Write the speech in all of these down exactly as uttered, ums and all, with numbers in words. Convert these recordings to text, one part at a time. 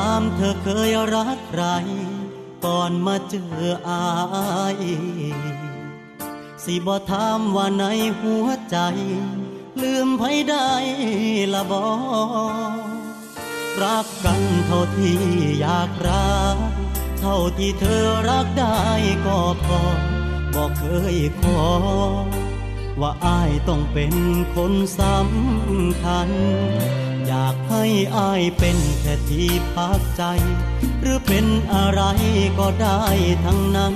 ถามเธอเคยรักใครก่อนมาเจออายสิบ่ถามว่าในหัวใจลืมไผได้ละบ่รักกันเท่าที่อยากรักเท่าที่เธอรักได้ก็พอบ่เคยขอว่าอายต้องเป็นคนสำคัญอยากให้อายเป็นแค่ที่พักใจหรือเป็นอะไรก็ได้ทั้งนั้น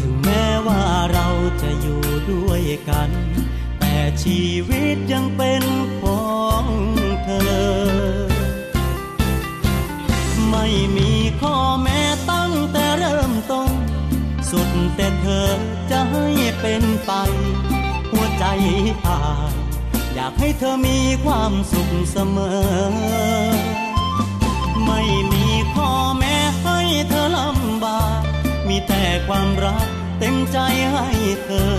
ถึงแม้ว่าเราจะอยู่ด้วยกันแต่ชีวิตยังเป็นของเธอไม่มีข้อแม้ตั้งแต่เริ่มต้นสุดแต่เธอจะให้เป็นไปหัวใจอายอยากให้เธอมีความสุขเสมอไม่มีข้อแม้ให้เธอลำบากมีแต่ความรักเต็มใจให้เธอ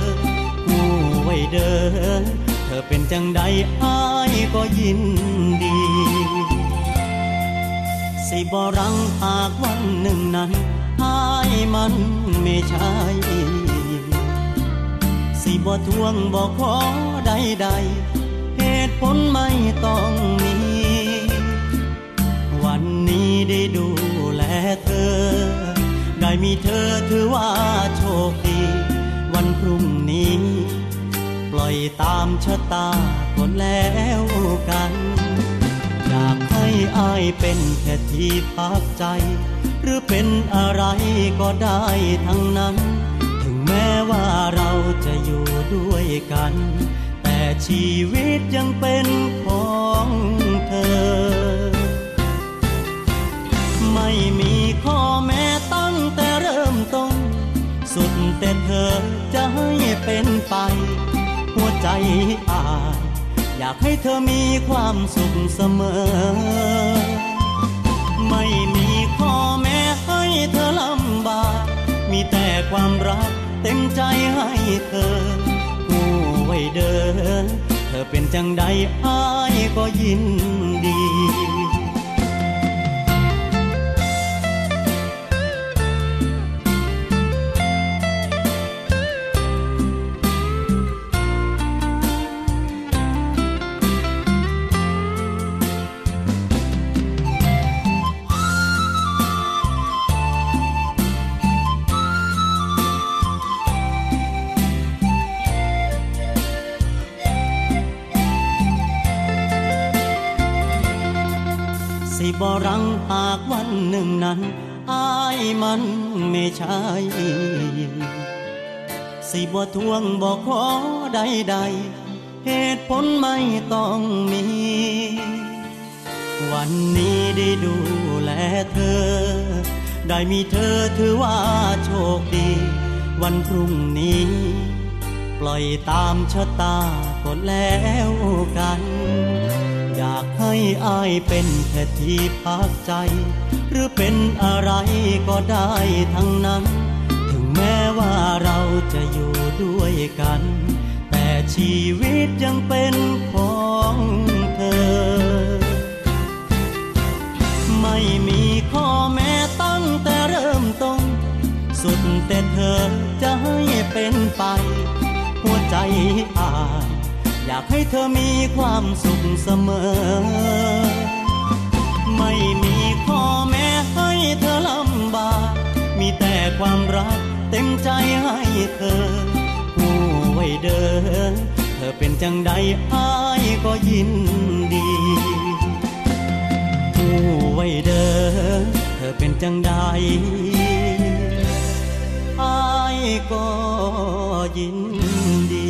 คู่ไว้เดินเธอเป็นจังใดอ้ายก็ยินดีสิบ่รังหากวันหนึ่งนั้นอ้ายมันไม่ใช่สิบ่ทวงบ่ขอใดๆผลไม่ต้องมีวันนี้ได้ดูแลเธอได้มีเธอถือว่าโชคดีวันพรุ่งนี้ปล่อยตามชะตาก็แล้วกันอยากให้อายเป็นแค่ที่พักใจหรือเป็นอะไรก็ได้ทั้งนั้นถึงแม้ว่าเราจะอยู่ด้วยกันแต่ชีวิตยังเป็นของเธอไม่มีข้อแม้ตั้งแต่เริ่มต้นสุดแต่เธอจะให้เป็นไปหัวใจอายอยากให้เธอมีความสุขเสมอไม่มีข้อแม้ให้เธอลำบากมีแต่ความรักเต็มใจให้เธอเดินเธอเป็นจังใดอ้ายก็ยินดีบ่รังหากวันหนึ่งนั้นอ้ายมันไม่ใช่สิบ่ทวงบ่ขอใดๆเหตุผลไม่ต้องมีวันนี้ได้ดูแลเธอได้มีเธอถือว่าโชคดีวันพรุ่งนี้ปล่อยตามชะตาก็แล้วกันอยากให้อายเป็นแค่ที่พักใจหรือเป็นอะไรก็ได้ทั้งนั้นถึงแม้ว่าเราจะอยู่ด้วยกันแต่ชีวิตยังเป็นของเธอไม่มีข้อแม้ตั้งแต่เริ่มต้นสุดแต่เธอจะให้เป็นไปหัวใจอายอยากให้เธอมีความสุขเสมอไม่มีข้อแม้ให้เธอลำบากมีแต่ความรักเต็มใจให้เธอคู่ไว้เดินเธอเป็นจังใดอ้ายก็ยินดีคู่ไว้เดินเธอเป็นจังใดอ้าย ก็ยินดี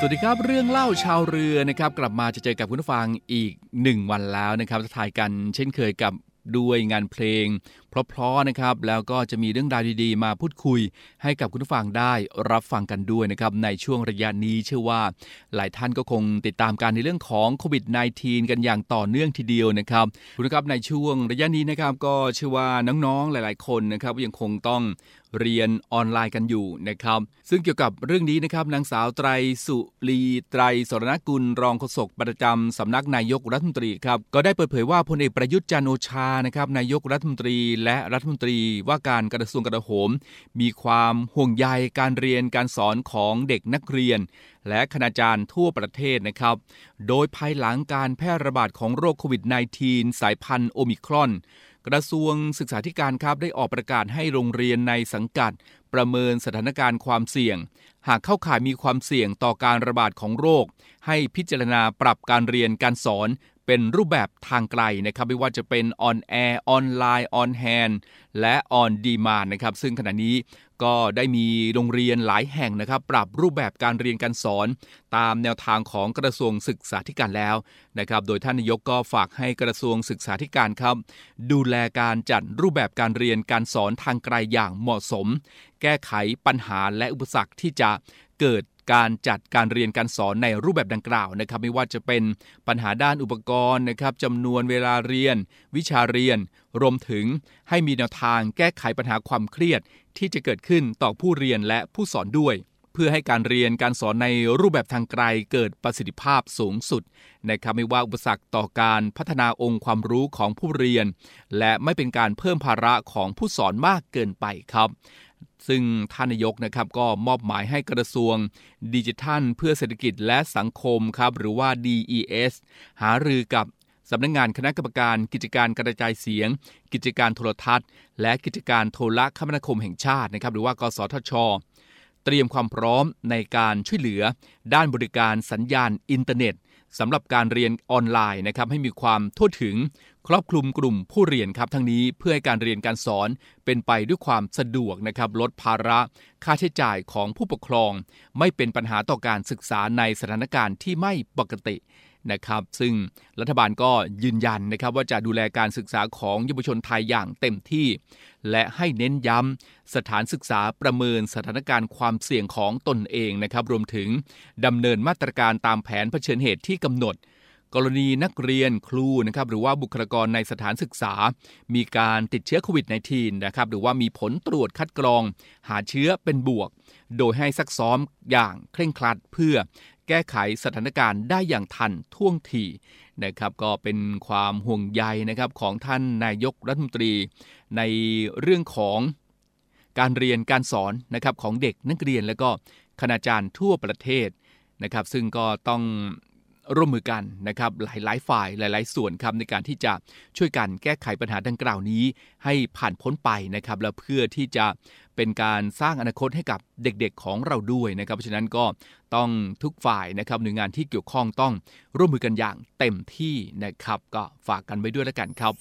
สวัสดีครับเรื่องเล่าชาวเรือนะครับกลับมาจะเจอกับคุณผู้ฟังอีกหนึ่งวันแล้วนะครับจะถ่ายกันเช่นเคยกับด้วยงานเพลงเพราะๆนะครับแล้วก็จะมีเรื่องราวดีๆมาพูดคุยให้กับคุณผู้ฟังได้รับฟังกันด้วยนะครับในช่วงระยะนี้เชื่อว่าหลายท่านก็คงติดตามการในเรื่องของโควิด สิบเก้า กันอย่างต่อเนื่องทีเดียวนะครับคุณผู้ชมในช่วงระยะนี้นะครับก็เชื่อว่าน้องๆหลายๆคนนะครับยังคงต้องเรียนออนไลน์กันอยู่นะครับซึ่งเกี่ยวกับเรื่องนี้นะครับนางสาวไตรสุรีไตรสรณกุลรองโฆษกประจำสำนักนายกรัฐมนตรีครับก็ได้เปิดเผยว่าพลเอกประยุทธ์จันทร์โอชานะครับนายกรัฐมนตรีและรัฐมนตรีว่าการกระทรวงกลาโหมมีความห่วงใยการเรียนการสอนของเด็กนักเรียนและคณาจารย์ทั่วประเทศนะครับโดยภายหลังการแพร่ระบาดของโรคโควิด สิบเก้า สายพันธุ์โอมิครอนกระทรวงศึกษาธิการครับได้ออกประกาศให้โรงเรียนในสังกัดประเมินสถานการณ์ความเสี่ยงหากเข้าข่ายมีความเสี่ยงต่อการระบาดของโรคให้พิจารณาปรับการเรียนการสอนเป็นรูปแบบทางไกลนะครับไม่ว่าจะเป็นออนแอร์ออนไลน์ออนแฮนด์และออนดีมานด์นะครับซึ่งขณะนี้ก็ได้มีโรงเรียนหลายแห่งนะครับปรับรูปแบบการเรียนการสอนตามแนวทางของกระทรวงศึกษาธิการแล้วนะครับโดยท่านนายกก็ฝากให้กระทรวงศึกษาธิการครับดูแลการจัดรูปแบบการเรียนการสอนทางไกลอย่างเหมาะสมแก้ไขปัญหาและอุปสรรคที่จะเกิดการจัดการเรียนการสอนในรูปแบบดังกล่าวนะครับไม่ว่าจะเป็นปัญหาด้านอุปกรณ์นะครับจำนวนเวลาเรียนวิชาเรียนรวมถึงให้มีแนวทางแก้ไขปัญหาความเครียดที่จะเกิดขึ้นต่อผู้เรียนและผู้สอนด้วยเพื่อให้การเรียนการสอนในรูปแบบทางไกลเกิดประสิทธิภาพสูงสุดนะครับไม่ว่าอุปสรรคต่อการพัฒนาองค์ความรู้ของผู้เรียนและไม่เป็นการเพิ่มภาระของผู้สอนมากเกินไปครับซึ่งท่านนายกนะครับก็มอบหมายให้กระทรวงดิจิทัลเพื่อเศรษฐกิจและสังคมครับหรือว่า ดี อี เอส หารือกับสำนักงานคณะกรรมการกิจการกระจายเสียงกิจการโทรทัศน์และกิจการโทรคมนาคมแห่งชาตินะครับหรือว่ากสทช.เตรียมความพร้อมในการช่วยเหลือด้านบริการสัญญาณอินเทอร์เน็ตสำหรับการเรียนออนไลน์นะครับให้มีความทั่วถึงครอบคลุมกลุ่มผู้เรียนครับทั้งนี้เพื่อให้การเรียนการสอนเป็นไปด้วยความสะดวกนะครับลดภาระค่าใช้จ่ายของผู้ปกครองไม่เป็นปัญหาต่อการศึกษาในสถานการณ์ที่ไม่ปกตินะครับซึ่งรัฐบาลก็ยืนยันนะครับว่าจะดูแลการศึกษาของเยาวชนไทยอย่างเต็มที่และให้เน้นย้ำสถานศึกษาประเมินสถานการณ์ความเสี่ยงของตนเองนะครับรวมถึงดำเนินมาตรการตามแผนเผชิญเหตุที่กำหนดกรณีนักเรียนครูนะครับหรือว่าบุคลากรในสถานศึกษามีการติดเชื้อโควิด สิบเก้า นะครับหรือว่ามีผลตรวจคัดกรองหาเชื้อเป็นบวกโดยให้ซักซ้อมอย่างเคร่งครัดเพื่อแก้ไขสถานการณ์ได้อย่างทันท่วงทีนะครับก็เป็นความห่วงใยนะครับของท่านนายกรัฐมนตรีในเรื่องของการเรียนการสอนนะครับของเด็กนักเรียนและก็คณาจารย์ทั่วประเทศนะครับซึ่งก็ต้องร่วมมือกันนะครับหลายๆฝ่ายหลายๆส่วนครับในการที่จะช่วยกันแก้ไขปัญหาดังกล่าวนี้ให้ผ่านพ้นไปนะครับและเพื่อที่จะเป็นการสร้างอนาคตให้กับเด็กๆของเราด้วยนะครับเพราะฉะนั้นก็ต้องทุกฝ่ายนะครับหน่วยงานที่เกี่ยวข้องต้องร่วมมือกันอย่างเต็มที่นะครับก็ฝากกันไว้ด้วยแล้วกันครับ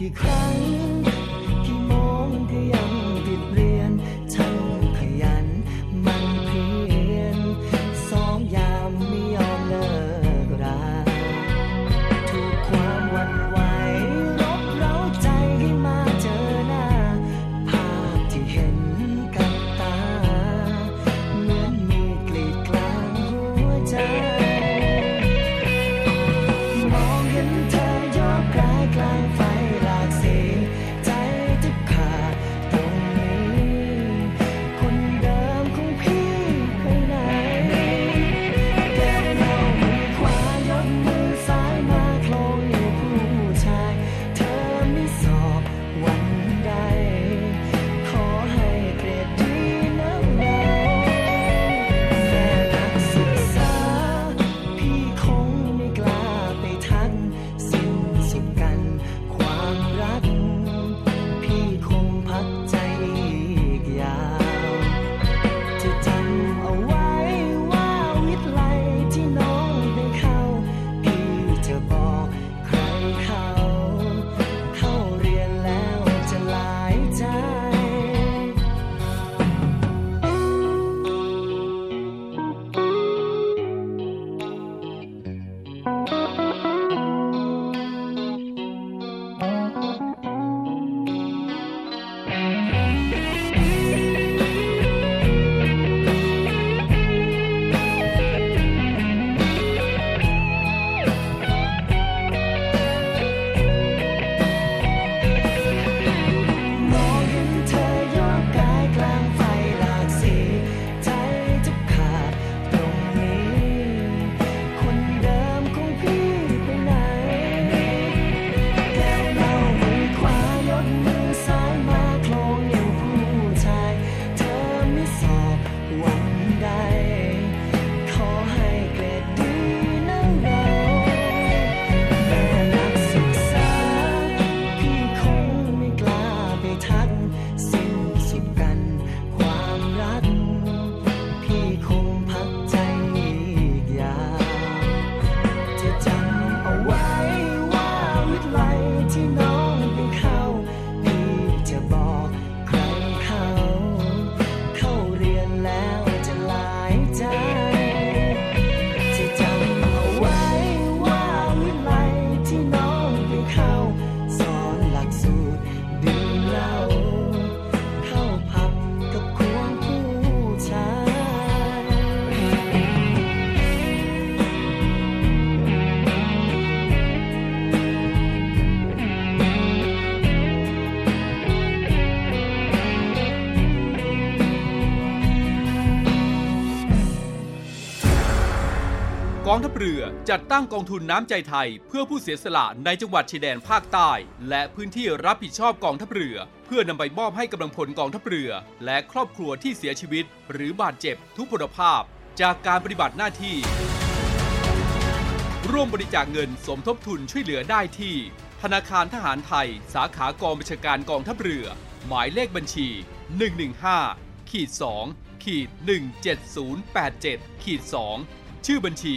กี่ครั้งกี่โมงก็ยังติดเรียนทั้งขยันมันเพียรสองยามไม่ยอมเลิกราถูกความหวั่นไหวรบเร้าใจให้มาเจอหน้าภาพที่เห็นกับตาเหมือนมีกลีดกลางหัวใจมองเห็นเธอยกกลายกลาง องทัพเรือจัดตั้งกองทุนน้ำใจไทยเพื่อผู้เสียสละในจังหวัดชายแดนภาคใต้และพื้นที่รับผิดชอบกองทัพเรือเพื่อนำไปมอบให้กำลังพลกองทัพเรือและครอบครัวที่เสียชีวิตหรือบาดเจ็บทุพพลภาพจากการปฏิบัติหน้าที่ร่วมบริจาคเงินสมทบทุนช่วยเหลือได้ที่ธนาคารทหารไทยสาขากองบัญชาการกองทัพเรือหมายเลขบัญชี หนึ่ง หนึ่ง ห้า สอง หนึ่ง เจ็ด ศูนย์ แปด เจ็ด สอง ชื่อบัญชี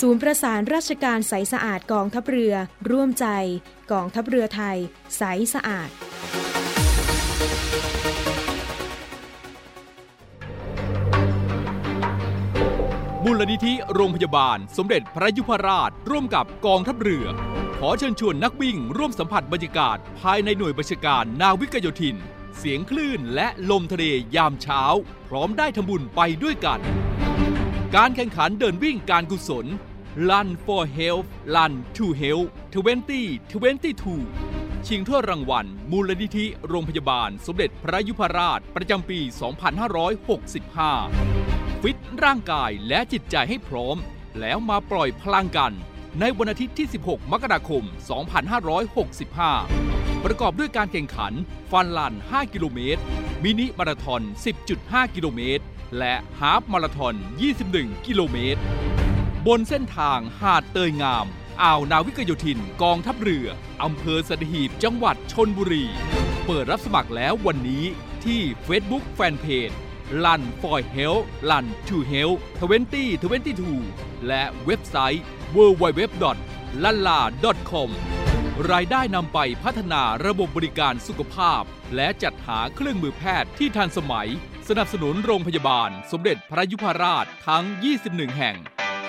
ศูนย์ประสานราชการใสสะอาดกองทัพเรือร่วมใจกองทัพเรือไทยใสสะอาดมูลนิธิโรงพยาบาลสมเด็จพระยุพราชร่วมกับกองทัพเรือขอเชิญชวนนักวิ่งร่วมสัมผัสบรรยากาศภายในหน่วยบัญชาการนาวิกโยธินเสียงคลื่นและลมทะเลยามเช้าพร้อมได้ทำบุญไปด้วยกันการแข่งขันเดินวิ่งการกุศล Run for Health Run to Health สองพันยี่สิบสองชิงถ้วยรางวัลมูลนิธิโรงพยาบาลสมเด็จพระยุพราชประจำปี สองพันห้าร้อยหกสิบห้า ฟิตร่างกายและจิตใจให้พร้อมแล้วมาปล่อยพลังกันในวันอาทิตย์ที่ สิบหก มกราคม สองพันห้าร้อยหกสิบห้า ประกอบด้วยการแข่งขันฟันลัน ห้ากิโลเมตร มินิมาราธอน สิบจุดห้ากิโลเมตรและฮาล์ฟมาราธอนยี่สิบเอ็ดกิโลเมตรบนเส้นทางหาดเตยงามอ่าวนาวิกโยธินกองทัพเรืออำเภอสัตหีบจังหวัดชลบุรีเปิดรับสมัครแล้ววันนี้ที่ Facebook Fanpage Run for Health Run to Health สองพันยี่สิบสองและเว็บไซต์ ดับเบิลยู ดับเบิลยู ดับเบิลยู ดอท ลันลา ดอท คอม รายได้นำไปพัฒนาระบบบริการสุขภาพและจัดหาเครื่องมือแพทย์ที่ทันสมัยสนับสนุนโรงพยาบาลสมเด็จพระยุพราชทั้งยี่สิบเอ็ดแห่ง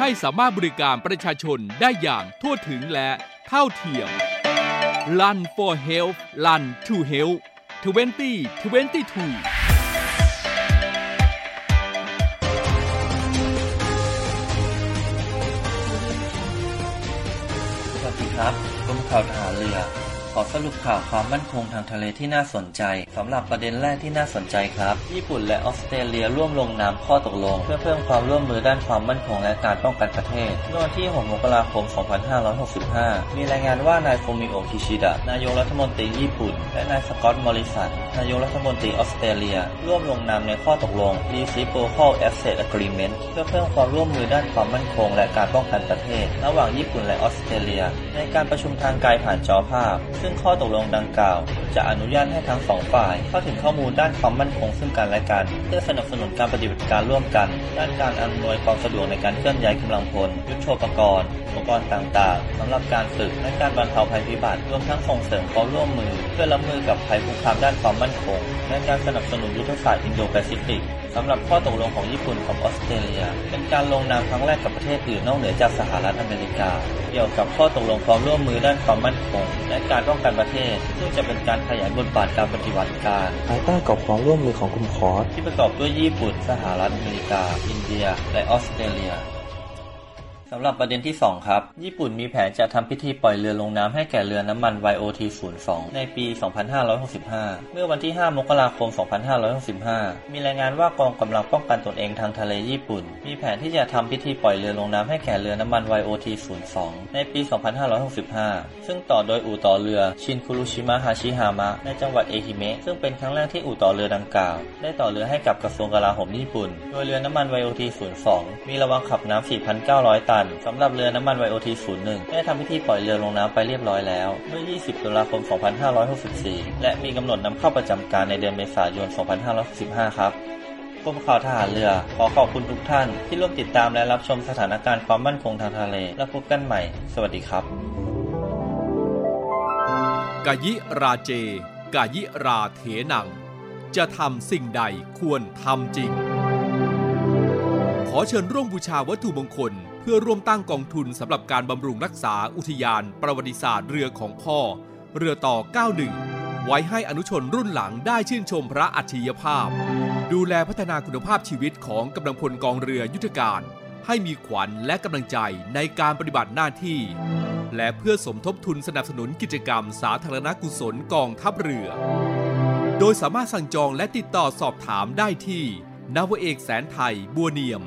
ให้สามารถบริการประชาชนได้อย่างทั่วถึงและเท่าเทียม Run for Health Run to Health สองพันยี่สิบสองครับกรมข่าวทหารเรือขอสรุปข่าวความมั่นคงทางทะเลที่น่าสนใจสำหรับประเด็นแรกที่น่าสนใจครับญี่ปุ่นและออสเตรเลียร่วมลงนามข้อตกลงเพื่อเพิ่มความร่วมมือด้านความมั่นคงและการป้องกันประเทศเมื่อวันที่หก มกราคม สองพันห้าร้อยหกสิบห้ามีรายงานว่านายฟูมิโอะกิชิดะนายกรัฐมนตรีญี่ปุ่นและนายสกอตต์มอริสันนายกรัฐมนตรีออสเตรเลียร่วมลงนามในข้อตกลง Reciprocal Asset Agreement เพื่อเพิ่มความร่วมมือด้านความมั่นคงและการป้องกันประเทศระหว่างญี่ปุ่นและออสเตรเลียในการประชุมทางไกลผ่านจอภาพซึ่งข้อตกลงดังกล่าวจะอนุญาตให้ทั้งสองฝ่ายเข้าถึงข้อมูลด้านความมั่นคงซึ่งกันและกันเพื่อสนับสนุนการปฏิบัติการร่วมกันด้านการอำนวยความสะดวกในการเคลื่อนย้ายกำลังพลยุทโธปกรณ์อุปกรณ์ต่างๆสำหรับการฝึกและการบรรเทาภัยพิบัติรวมทั้งส่งเสริมความร่วมมือเพื่อรับมือกับภัยคุกคามด้านความมั่นคงและการสนับสนุนยุทธศาสตร์อินโดแปซิฟิกสำหรับข้อตกลงของญี่ปุ่นกับออสเตรเลียเป็นการลงนามครั้งแรกกับประเทศอื่นนอกเหนือจากสหรัฐอเมริกาเกี่ยวกับข้อตกลงความร่วมมือด้านความมั่นคงและการป้องกันประเทศซึ่งจะเป็นการขยายบทบาทการปฏิบัติการภายใต้กรอบความร่วมมือของกลุ่มคอร์สที่ประกอบด้วยญี่ปุ่นสหรัฐอเมริกาอินเดียและออสเตรเลีย สำหรับประเด็นที่สองครับญี่ปุ่นมีแผนจะทำพิธีปล่อยเรือลงน้ำให้แก่เรือน้ำมัน วาย โอ ที ศูนย์สอง ในปี สองพันห้าร้อยหกสิบห้า เมื่อวันที่ห้ามกราคม สองพันห้าร้อยหกสิบห้า มีรายงานว่ากองกำลังป้องกันตนเองทางทะเลญี่ปุ่นมีแผนที่จะทำพิธีปล่อยเรือลงน้ำให้แก่เรือน้ำมัน วาย โอ ที ศูนย์สอง ในปี สองพันห้าร้อยหกสิบห้า ซึ่งต่อโดยอู่ต่อเรือชินคุรุชิมะฮาชิฮามะในจังหวัดเอฮิเมะซึ่งเป็นครั้งแรกที่อู่ต่อเรือดังกล่าวได้ต่อเรือให้กับกระทรวงกลาโหมญี่ปุ่นโดยเรือน้ำมัน วาย โอ ที ศูนย์สอง มีระวางขับน้ำ สี่พันเก้าร้อย ตันสำหรับเรือน้ำมัน วาย โอ ที ศูนย์หนึ่ง ได้ทำพิธีปล่อยเรือลงน้ำไปเรียบร้อยแล้วเมื่อ ยี่สิบ ตุลาคม สองพันห้าร้อยหกสิบสี่ และมีกำหนดนำเข้าประจำการในเดือนเมษายน สองพันห้าร้อยหกสิบห้า ครับกรมข่าวทหารเรือขอขอบคุณทุกท่านที่ร่วมติดตามและรับชมสถานการณ์ความมั่นคงทางทะเลและพบกันใหม่สวัสดีครับกายิราเจกายิราเถนังจะทำสิ่งใดควรทำจริงขอเชิญร่วมบูชาวัตถุมงคลเพื่อร่วมตั้งกองทุนสำหรับการบำรุงรักษาอุทยานประวัติศาสตร์เรือของพ่อเรือต่อ เก้าสิบเอ็ด ไว้ให้อนุชนรุ่นหลังได้ชื่นชมพระอัจฉริยภาพดูแลพัฒนาคุณภาพชีวิตของกำลังพลกองเรือยุทธการให้มีขวัญและกำลังใจในการปฏิบัติหน้าที่และเพื่อสมทบทุนสนับสนุนกิจกรรมสาธารณกุศลกองทัพเรือโดยสามารถสั่งจองและติดต่อสอบถามได้ที่นาวเอกแสนไทยบัวเนียม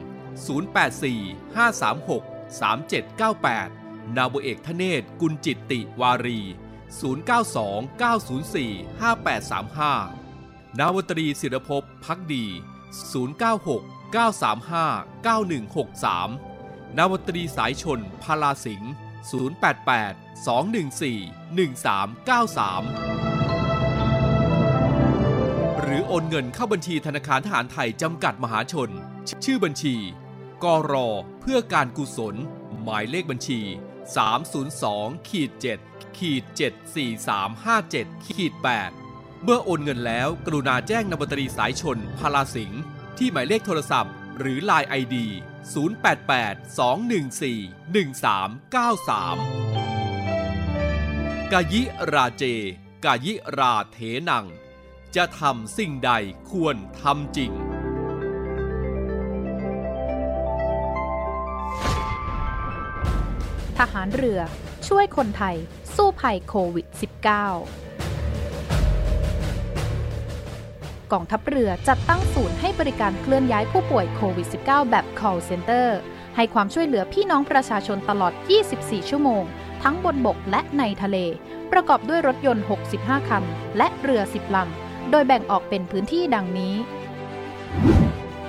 ศูนย์ แปด สี่ ห้า สาม หก สาม เจ็ด เก้า แปด นาวเอกธเนศกุลจิตติวารีศูนย์ เก้า สอง เก้า ศูนย์ สี่ ห้า แปด สาม ห้านาวตรีศิรภพภักดีศูนย์ เก้า หก เก้า สาม ห้า เก้า หนึ่ง หก สามนาวตรีสายชนพาลาสิงห์ศูนย์ แปด แปด สอง หนึ่ง สี่ หนึ่ง สาม เก้า สามหรือโอนเงินเข้าบัญชีธนาคารทหารไทยจำกัดมหาชนชื่อบัญชีกรอเพื่อการกุศลหมายเลขบัญชี สาม ศูนย์ สอง เจ็ด เจ็ด สี่ สาม ห้า เจ็ด แปด เมื่อโอนเงินแล้วกรุณาแจ้งนาวตรีสายชนพลาสิงห์ที่หมายเลขโทรศัพท์หรือ ไลน์ ไอ ดี ศูนย์ แปด แปด สอง หนึ่ง สี่ หนึ่ง สาม เก้า สาม กายิราเจกายิราเถนังจะทำสิ่งใดควรทำจริงทหารเรือช่วยคนไทยสู้ภัยโควิด สิบเก้า กองทัพเรือจัดตั้งศูนย์ให้บริการเคลื่อนย้ายผู้ป่วยโควิด สิบเก้า แบบ Call Center ให้ความช่วยเหลือพี่น้องประชาชนตลอด ยี่สิบสี่ ชั่วโมงทั้งบนบกและในทะเลประกอบด้วยรถยนต์ หกสิบห้า คันและเรือ สิบ ลำโดยแบ่งออกเป็นพื้นที่ดังนี้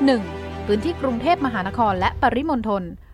หนึ่ง พื้นที่กรุงเทพมหานครและปริมณฑล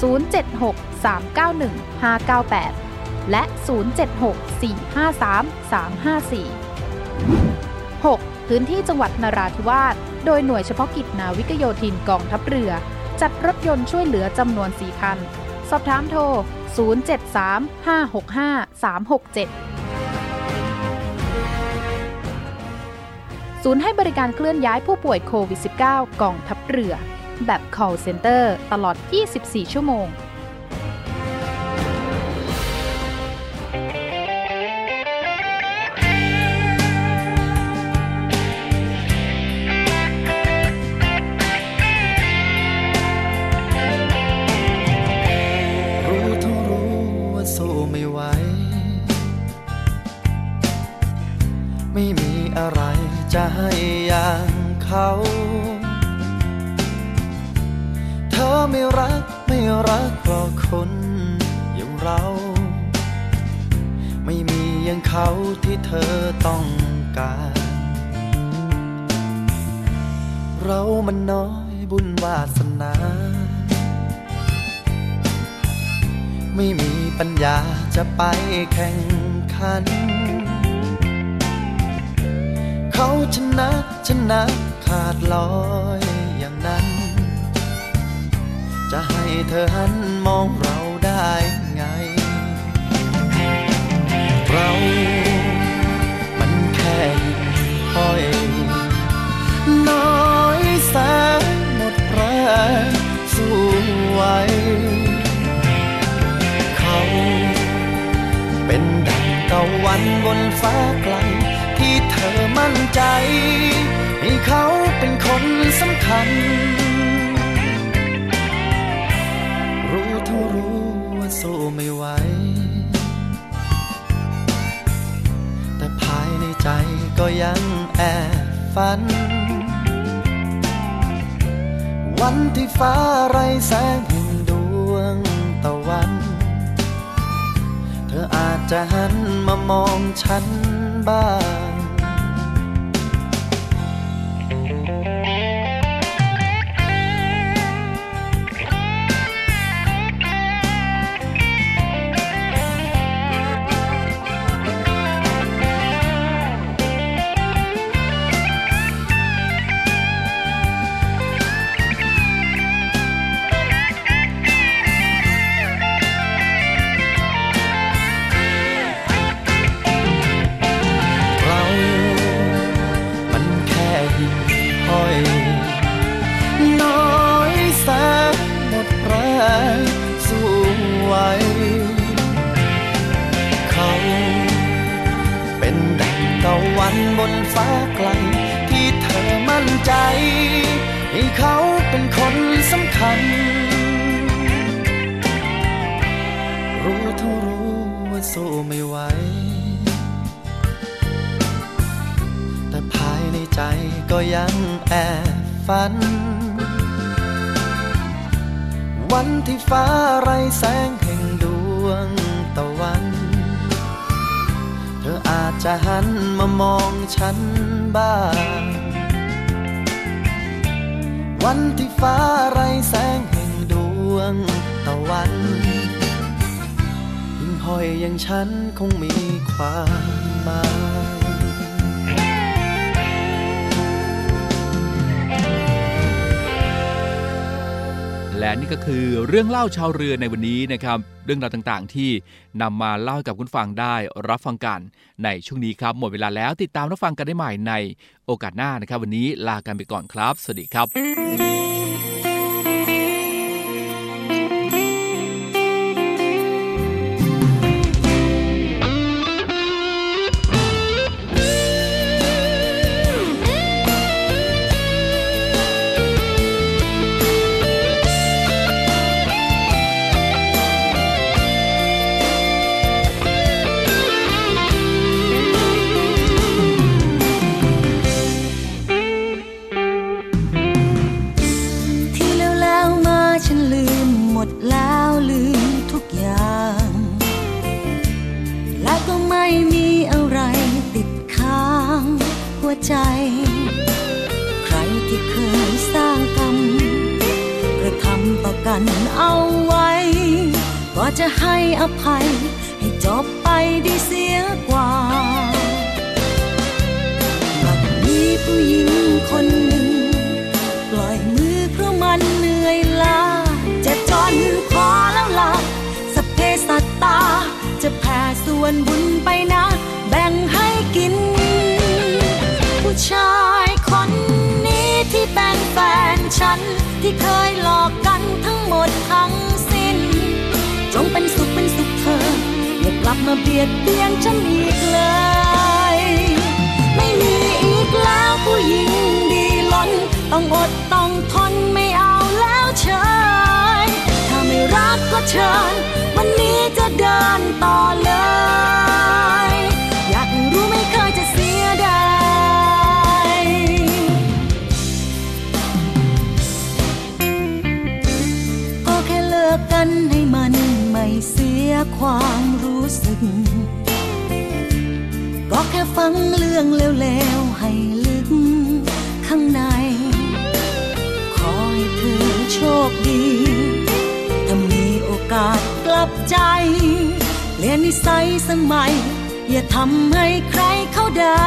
ศูนย์ เจ็ด หก สาม เก้า หนึ่ง ห้า เก้า แปดและศูนย์ เจ็ด หก สี่ ห้า สาม สาม ห้า สี่ หก พื้นที่จังหวัดนราธิวาสโดยหน่วยเฉพาะกิจนาวิกโยธินกองทัพเรือจัดรถยนต์ช่วยเหลือจำนวนสี่คันสอบถามโทรศูนย์ เจ็ด สาม ห้า หก ห้า สาม หก เจ็ดศูนย์ให้บริการเคลื่อนย้ายผู้ป่วยโควิด สิบเก้า กองทัพเรือแบบ Call Center ตลอด ยี่สิบสี่ ชั่วโมง เขาเธอไม่รักไม่รักหรอกคนอย่างเราไม่มีอย่างเขาที่เธอต้องการเรามันน้อยบุญวาสนาไม่มีปัญญาจะไปแข่งขันเขาชนะชนะขาดลอยอย่างนั้นจะให้เธอหันมองเราได้ไงเรามันแค่ห้อยน้อยแสนหมดแรงสู้ไว้เขาเป็นดั่งตะวันบนฟ้าไกลที่เธอมั่นใจให้เขาเป็นคนสำคัญรู้เท่ารู้ว่าสู้ไม่ไหวแต่ภายในใจก็ยังแอบฝันวันที่ฟ้าไร้แสงแห่งดวงตะวันเธออาจจะหันมามองฉันบ้างบนฟ้าไกลที่เธอมั่นใจให้เขาเป็นคนสำคัญรู้เท่ารู้ว่าสู้ไม่ไหวแต่ภายในใจก็ยังแอบฝันวันที่ฟ้าไร้แสงแห่งดวงตะวันเธออาจจะหันมามองฉันบ้างวันที่ฟ้าไร้แสงแห่งดวงตะวันยิ่งห้อยอย่างฉันคงมีความหมายและนี่ก็คือเรื่องเล่าชาวเรือในวันนี้นะครับเรื่องราวต่างๆที่นำมาเล่าให้กับคุณฟังได้รับฟังกันในช่วงนี้ครับหมดเวลาแล้วติดตามรับฟังกันได้ใหม่ในโอกาสหน้านะครับวันนี้ลากันไปก่อนครับสวัสดีครับใครที่เคยสร้างกรรมกระทำต่อกันเอาไว้ก็จะให้อภัยให้จบไปได้เสียกว่าบัดนี้ผู้หญิงคนหนึ่งปล่อยมือเพราะมันเหนื่อยล้าจะจอนมือขอแล้วล่ะสัพเพสัตตาจะแผ่ส่วนบุญไปนะแบ่งให้กินผู้ชายคนนี้ที่เป็นแฟนฉันที่เคยหลอกกันทั้งหมดทั้งสิ้นจงเป็นสุขเป็นสุขเธออย่ากลับมาเบียดเบียนฉันอีกเลยไม่มีอีกแล้วผู้หญิงดีล้นต้องอดต้องทนไม่เอาแล้วเชยถ้าไม่รักก็เชิญวันนี้จะเดินต่อเลยอยากรู้ไม่เคยจะเสียดาย ความรู้สึกก็แค่ฟังเรื่องเลวๆให้ลึกข้างในขอให้เธอโชคดีถ้ามีโอกาสกลับใจเปลี่ยนนิสัยสมัยอย่าทำให้ใครเขาด่า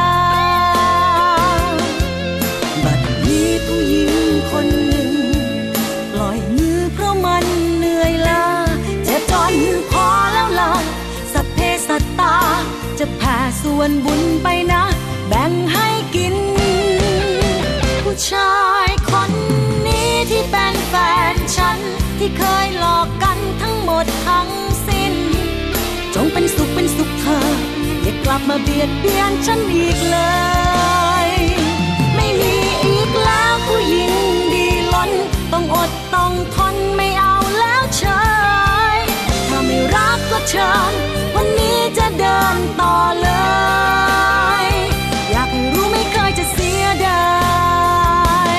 บัดนี้ผู้หญิงคนหนึ่งปล่อยมือเพราะมันเหนื่อยล้าเจ็บจนพอแล้วล่ะสัพเพสัตตาจะแผ่ส่วนบุญไปนะแบ่งให้กินผู้ชายคนนี้ที่เป็นแฟนฉันที่เคยหลอกกันทั้งหมดทั้งสิ้นจงเป็นสุขเป็นสุขเธออย่ากลับมาเบียดเบียนฉันอีกเลยไม่มีอีกแล้วผู้หญิงดีล้นต้องอดต้องทนไม่เอาแล้วเชยถ้าไม่รักก็เชิญวันนี้จะเดินต่อเลยอยากให้รู้ไม่เคยจะเสียดาย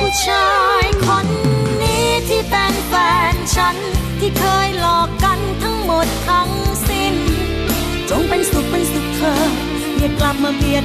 ผู้ชายคนนี้ที่เป็นแฟนฉันที่เคยหลอกกันทั้งหมดทั้งสิ้นจงเป็นสุขเป็นสุขเธออย่ากลับมาเบียด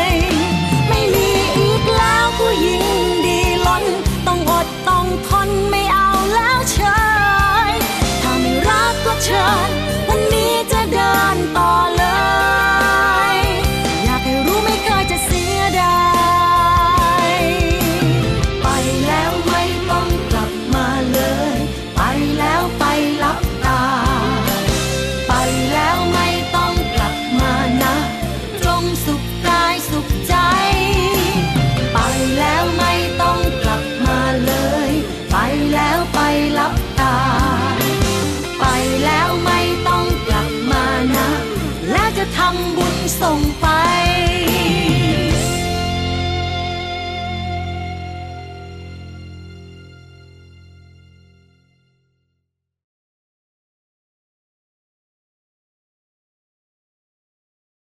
ยไม่มีอีกแล้วผู้หญิงดีล้นต้องอดต้องทนไม่เอาแล้วเชยถ้าไม่รักก็เชิญวันนี้จะเดินต่อเลยอยากให้รู้ไม่เคยจะเสียดายไปแล้วไม่ต้องกลับมาเลยไปแล้วไปลับตาไปแล้วไม่ต้องกลับมานะจงสุขกายสุขใจไปแล้วไม่ต้องกลับมาเลยไปแล้วไปลับตาไปแล้วไม่ต้องกลับมานะและจะทำบุญส่งไป